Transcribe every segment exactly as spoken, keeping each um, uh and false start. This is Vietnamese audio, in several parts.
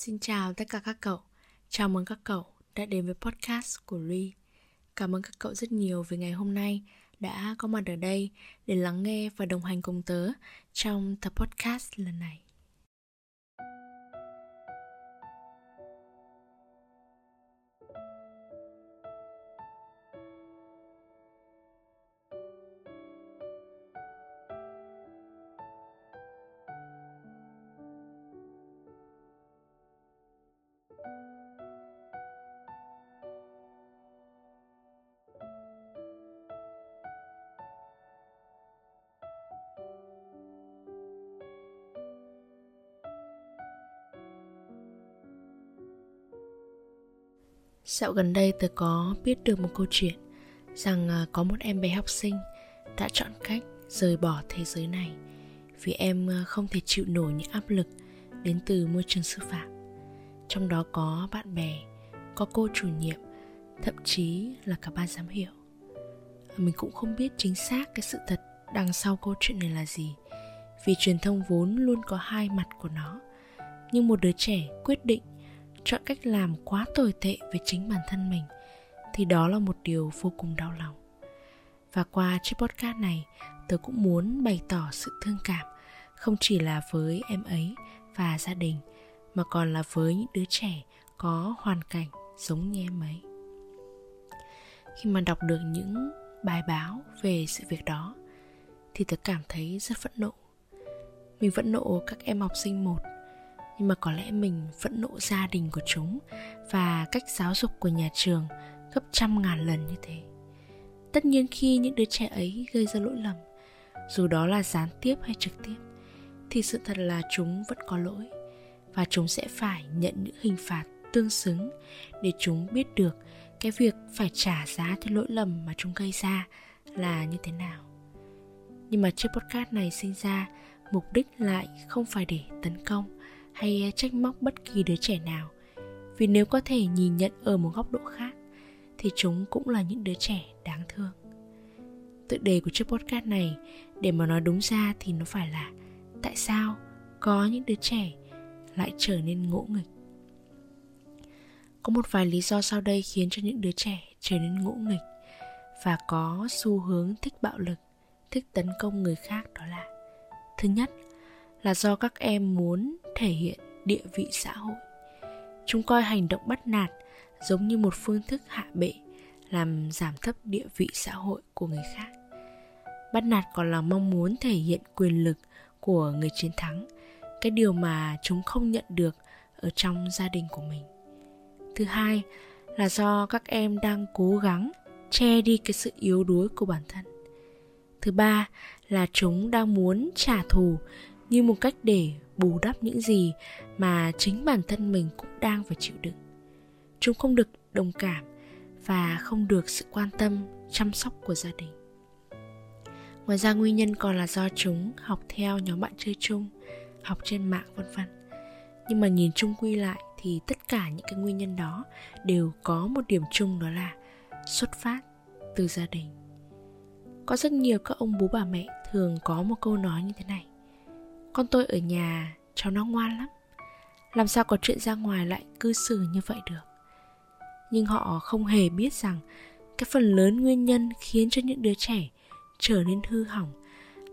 Xin chào tất cả các cậu. Chào mừng các cậu đã đến với podcast của Luy. Cảm ơn các cậu rất nhiều vì ngày hôm nay đã có mặt ở đây để lắng nghe và đồng hành cùng tớ trong tập podcast lần này. Dạo gần đây tớ có biết được một câu chuyện rằng có một em bé học sinh đã chọn cách rời bỏ thế giới này vì em không thể chịu nổi những áp lực đến từ môi trường sư phạm. Trong đó có bạn bè, có cô chủ nhiệm, thậm chí là cả ban giám hiệu. Mình cũng không biết chính xác cái sự thật đằng sau câu chuyện này là gì, vì truyền thông vốn luôn có hai mặt của nó. Nhưng một đứa trẻ quyết định chọn cách làm quá tồi tệ với chính bản thân mình thì đó là một điều vô cùng đau lòng. Và qua chiếc podcast này, tớ cũng muốn bày tỏ sự thương cảm không chỉ là với em ấy và gia đình, mà còn là với những đứa trẻ có hoàn cảnh giống như em ấy. Khi mà đọc được những bài báo về sự việc đó thì tớ cảm thấy rất phẫn nộ. Mình phẫn nộ các em học sinh một, nhưng mà có lẽ mình phẫn nộ gia đình của chúng và cách giáo dục của nhà trường gấp trăm ngàn lần như thế. Tất nhiên khi những đứa trẻ ấy gây ra lỗi lầm, dù đó là gián tiếp hay trực tiếp, thì sự thật là chúng vẫn có lỗi và chúng sẽ phải nhận những hình phạt tương xứng để chúng biết được cái việc phải trả giá cho lỗi lầm mà chúng gây ra là như thế nào. Nhưng mà chiếc podcast này sinh ra mục đích lại không phải để tấn công hay trách móc bất kỳ đứa trẻ nào, vì nếu có thể nhìn nhận ở một góc độ khác thì chúng cũng là những đứa trẻ đáng thương. Tựa đề của chiếc podcast này, để mà nói đúng ra thì nó phải là tại sao có những đứa trẻ lại trở nên ngỗ nghịch. Có một vài lý do sau đây khiến cho những đứa trẻ trở nên ngỗ nghịch và có xu hướng thích bạo lực, thích tấn công người khác. Đó là: thứ nhất là do các em muốn thể hiện địa vị xã hội. Chúng coi hành động bắt nạt giống như một phương thức hạ bệ, làm giảm thấp địa vị xã hội của người khác. Bắt nạt còn là mong muốn thể hiện quyền lực của người chiến thắng, cái điều mà chúng không nhận được ở trong gia đình của mình. Thứ hai là do các em đang cố gắng che đi cái sự yếu đuối của bản thân. Thứ ba là chúng đang muốn trả thù như một cách để bù đắp những gì mà chính bản thân mình cũng đang phải chịu đựng. Chúng không được đồng cảm và không được sự quan tâm, chăm sóc của gia đình. Ngoài ra, nguyên nhân còn là do chúng học theo nhóm bạn chơi chung, học trên mạng vân vân. Nhưng mà nhìn chung quy lại thì tất cả những cái nguyên nhân đó đều có một điểm chung, đó là xuất phát từ gia đình. Có rất nhiều các ông bố bà mẹ thường có một câu nói như thế này: con tôi ở nhà, cháu nó ngoan lắm, làm sao có chuyện ra ngoài lại cư xử như vậy được. Nhưng họ không hề biết rằng cái phần lớn nguyên nhân khiến cho những đứa trẻ trở nên hư hỏng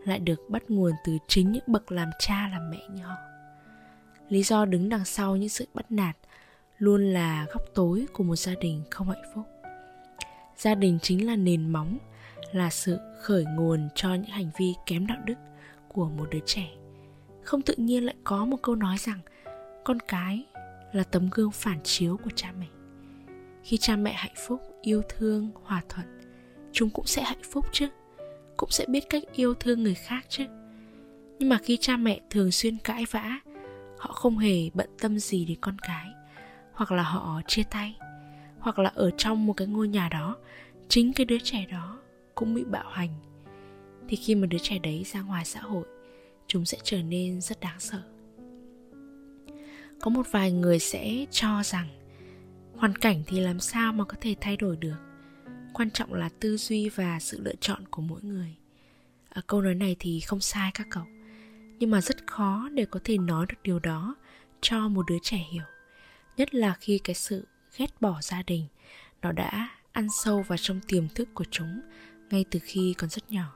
lại được bắt nguồn từ chính những bậc làm cha làm mẹ như họ. Lý do đứng đằng sau những sự bắt nạt luôn là góc tối của một gia đình không hạnh phúc. Gia đình chính là nền móng, là sự khởi nguồn cho những hành vi kém đạo đức của một đứa trẻ. Không tự nhiên lại có một câu nói rằng con cái là tấm gương phản chiếu của cha mẹ. Khi cha mẹ hạnh phúc, yêu thương, hòa thuận, chúng cũng sẽ hạnh phúc chứ, cũng sẽ biết cách yêu thương người khác chứ. Nhưng mà khi cha mẹ thường xuyên cãi vã, họ không hề bận tâm gì đến con cái, hoặc là họ chia tay, hoặc là ở trong một cái ngôi nhà đó, chính cái đứa trẻ đó cũng bị bạo hành. Thì khi mà đứa trẻ đấy ra ngoài xã hội, chúng sẽ trở nên rất đáng sợ. Có một vài người sẽ cho rằng hoàn cảnh thì làm sao mà có thể thay đổi được, quan trọng là tư duy và sự lựa chọn của mỗi người. À, câu nói này thì không sai các cậu, nhưng mà rất khó để có thể nói được điều đó cho một đứa trẻ hiểu. nhất là khi cái sự ghét bỏ gia đình nó đã ăn sâu vào trong tiềm thức của chúng ngay từ khi còn rất nhỏ.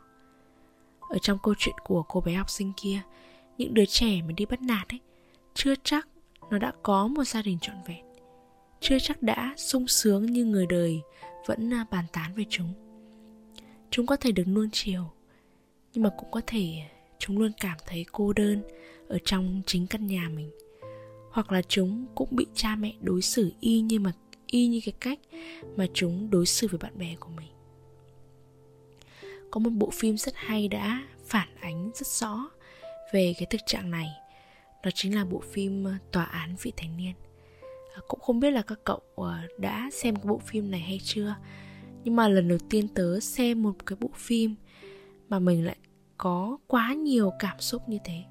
Ở trong câu chuyện của cô bé học sinh kia, những đứa trẻ mà đi bắt nạt ấy, chưa chắc nó đã có một gia đình trọn vẹn, chưa chắc đã sung sướng như người đời vẫn bàn tán về chúng. Chúng có thể được nuông chiều, nhưng mà cũng có thể chúng luôn cảm thấy cô đơn ở trong chính căn nhà mình. Hoặc là chúng cũng bị cha mẹ đối xử y như mà y như cái cách mà chúng đối xử với bạn bè của mình. Có một bộ phim rất hay đã phản ánh rất rõ về cái thực trạng này. Đó chính là bộ phim Tòa án Vị Thành Niên. Cũng không biết là các cậu đã xem cái bộ phim này hay chưa, nhưng mà lần đầu tiên tớ xem một cái bộ phim mà mình lại có quá nhiều cảm xúc như thế.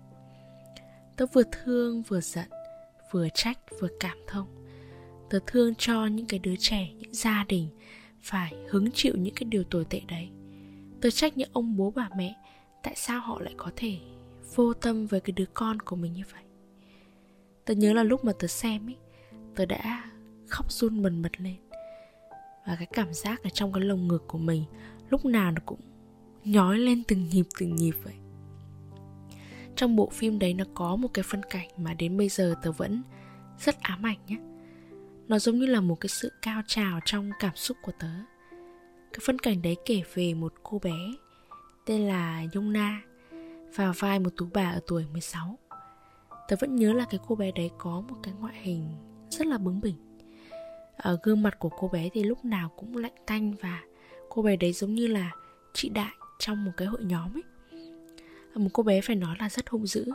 Tớ vừa thương vừa giận, vừa trách vừa cảm thông. Tớ thương cho những cái đứa trẻ, những gia đình phải hứng chịu những cái điều tồi tệ đấy. Tớ trách những ông bố bà mẹ, tại sao họ lại có thể vô tâm với cái đứa con của mình như vậy. Tớ nhớ là lúc mà tớ xem ấy, tớ đã khóc run bần bật lên. Và cái cảm giác ở trong cái lồng ngực của mình lúc nào nó cũng nhói lên từng nhịp từng nhịp vậy. Trong bộ phim đấy nó có một cái phân cảnh mà đến bây giờ tớ vẫn rất ám ảnh nhé. Nó giống như là một cái sự cao trào trong cảm xúc của tớ. Cái phân cảnh đấy kể về một cô bé tên là Yung Na vào vai một tú bà ở tuổi mười sáu. Tớ vẫn nhớ là cái cô bé đấy có một cái ngoại hình rất là bướng bỉnh. Ở gương mặt của cô bé thì lúc nào cũng lạnh tanh, và cô bé đấy giống như là chị đại trong một cái hội nhóm ấy. Một cô bé phải nói là rất hung dữ,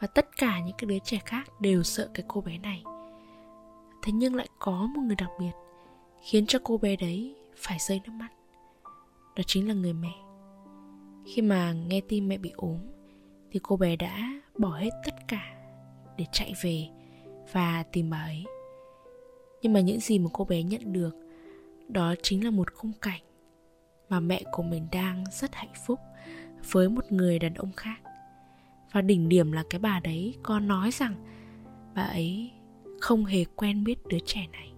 và tất cả những cái đứa trẻ khác đều sợ cái cô bé này. Thế nhưng lại có một người đặc biệt khiến cho cô bé đấy phải rơi nước mắt. Đó chính là người mẹ. Khi mà nghe tin mẹ bị ốm thì cô bé đã bỏ hết tất cả để chạy về và tìm bà ấy. Nhưng mà những gì mà cô bé nhận được đó chính là một khung cảnh mà mẹ của mình đang rất hạnh phúc với một người đàn ông khác. Và đỉnh điểm là cái bà đấy có nói rằng bà ấy không hề quen biết đứa trẻ này.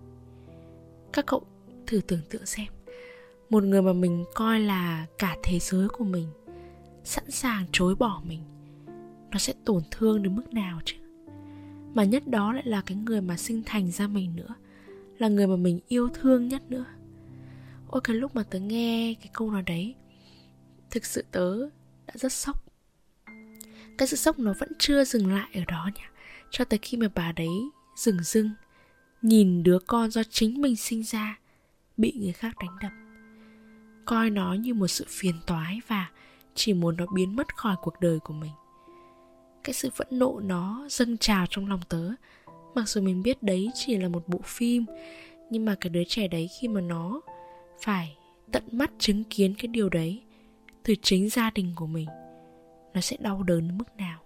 Các cậu thử tưởng tượng xem, một người mà mình coi là cả thế giới của mình sẵn sàng chối bỏ mình, nó sẽ tổn thương đến mức nào chứ. Mà nhất đó lại là cái người mà sinh thành ra mình nữa, là người mà mình yêu thương nhất nữa. Ôi, cái lúc mà tớ nghe cái câu nói đấy, thực sự tớ đã rất sốc. Cái sự sốc nó vẫn chưa dừng lại ở đó nhỉ, cho tới khi mà bà đấy dừng dưng nhìn đứa con do chính mình sinh ra bị người khác đánh đập, coi nó như một sự phiền toái và chỉ muốn nó biến mất khỏi cuộc đời của mình. Cái sự phẫn nộ nó dâng trào trong lòng tớ. Mặc dù mình biết đấy chỉ là một bộ phim, nhưng mà cái đứa trẻ đấy khi mà nó phải tận mắt chứng kiến cái điều đấy từ chính gia đình của mình, nó sẽ đau đớn đến mức nào.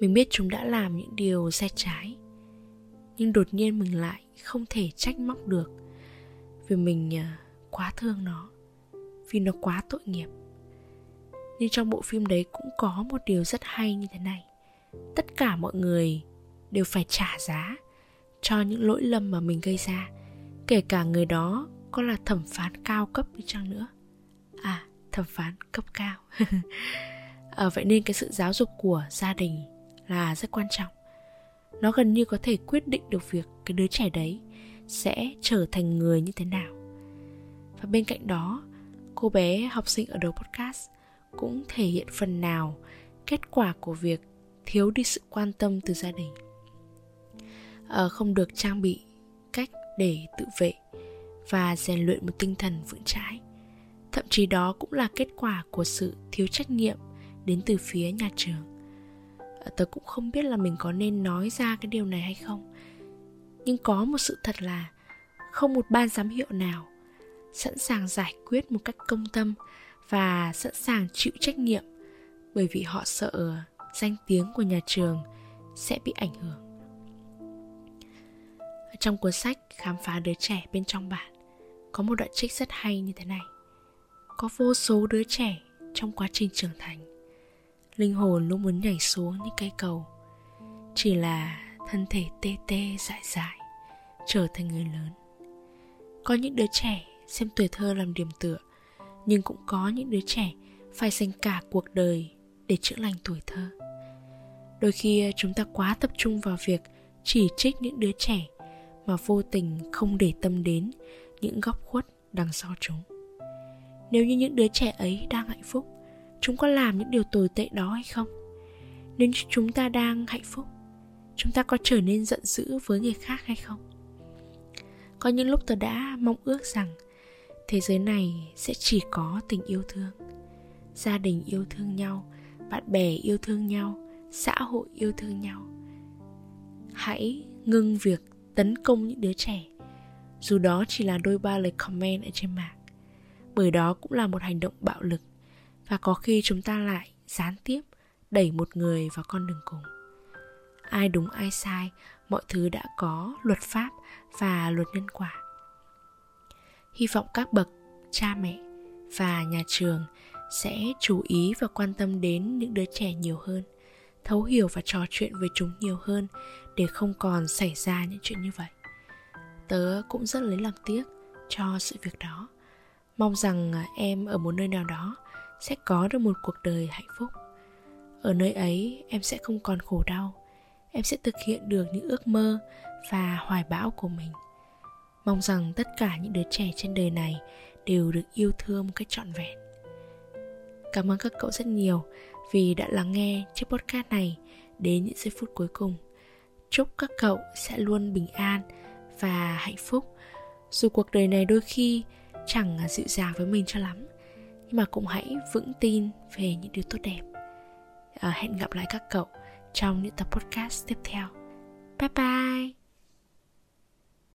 Mình biết chúng đã làm những điều sai trái, nhưng đột nhiên mình lại không thể trách móc được, vì mình quá thương nó, vì nó quá tội nghiệp. Nhưng trong bộ phim đấy cũng có một điều rất hay như thế này. Tất cả mọi người đều phải trả giá cho những lỗi lầm mà mình gây ra, kể cả người đó có là thẩm phán cao cấp đi chăng nữa. À, thẩm phán cấp cao. à, Vậy nên cái sự giáo dục của gia đình là rất quan trọng. Nó gần như có thể quyết định được việc cái đứa trẻ đấy sẽ trở thành người như thế nào. Và bên cạnh đó, cô bé học sinh ở đầu podcast cũng thể hiện phần nào kết quả của việc thiếu đi sự quan tâm từ gia đình. à, Không được trang bị cách để tự vệ và rèn luyện một tinh thần vững chãi. Thậm chí đó cũng là kết quả của sự thiếu trách nhiệm đến từ phía nhà trường. à, Tớ cũng không biết là mình có nên nói ra cái điều này hay không, nhưng có một sự thật là không một ban giám hiệu nào sẵn sàng giải quyết một cách công tâm và sẵn sàng chịu trách nhiệm, bởi vì họ sợ danh tiếng của nhà trường sẽ bị ảnh hưởng. Trong cuốn sách Khám phá đứa trẻ bên trong bạn có một đoạn trích rất hay như thế này. Có vô số đứa trẻ trong quá trình trưởng thành, linh hồn luôn muốn nhảy xuống những cây cầu, chỉ là thân thể tê tê dại dại, trở thành người lớn. Có những đứa trẻ xem tuổi thơ làm điểm tựa, nhưng cũng có những đứa trẻ phải dành cả cuộc đời để chữa lành tuổi thơ. Đôi khi chúng ta quá tập trung vào việc chỉ trích những đứa trẻ mà vô tình không để tâm đến những góc khuất đằng sau chúng. Nếu như những đứa trẻ ấy đang hạnh phúc, chúng có làm những điều tồi tệ đó hay không? Nếu như chúng ta đang hạnh phúc, chúng ta có trở nên giận dữ với người khác hay không? Có những lúc tôi đã mong ước rằng thế giới này sẽ chỉ có tình yêu thương, gia đình yêu thương nhau, bạn bè yêu thương nhau, xã hội yêu thương nhau. Hãy ngưng việc tấn công những đứa trẻ, dù đó chỉ là đôi ba lời comment ở trên mạng, bởi đó cũng là một hành động bạo lực, và có khi chúng ta lại gián tiếp đẩy một người vào con đường cùng. Ai đúng ai sai, mọi thứ đã có luật pháp và luật nhân quả. Hy vọng các bậc cha mẹ và nhà trường sẽ chú ý và quan tâm đến những đứa trẻ nhiều hơn, thấu hiểu và trò chuyện với chúng nhiều hơn để không còn xảy ra những chuyện như vậy. Tớ cũng rất lấy làm tiếc cho sự việc đó. Mong rằng em ở một nơi nào đó sẽ có được một cuộc đời hạnh phúc. Ở nơi ấy em sẽ không còn khổ đau, em sẽ thực hiện được những ước mơ và hoài bão của mình. Mong rằng tất cả những đứa trẻ trên đời này đều được yêu thương một cách trọn vẹn. Cảm ơn các cậu rất nhiều vì đã lắng nghe chiếc podcast này đến những giây phút cuối cùng. Chúc các cậu sẽ luôn bình an và hạnh phúc. Dù cuộc đời này đôi khi chẳng dịu dàng với mình cho lắm, nhưng mà cũng hãy vững tin về những điều tốt đẹp. À, hẹn gặp lại các cậu trong những tập podcast tiếp theo. Bye bye!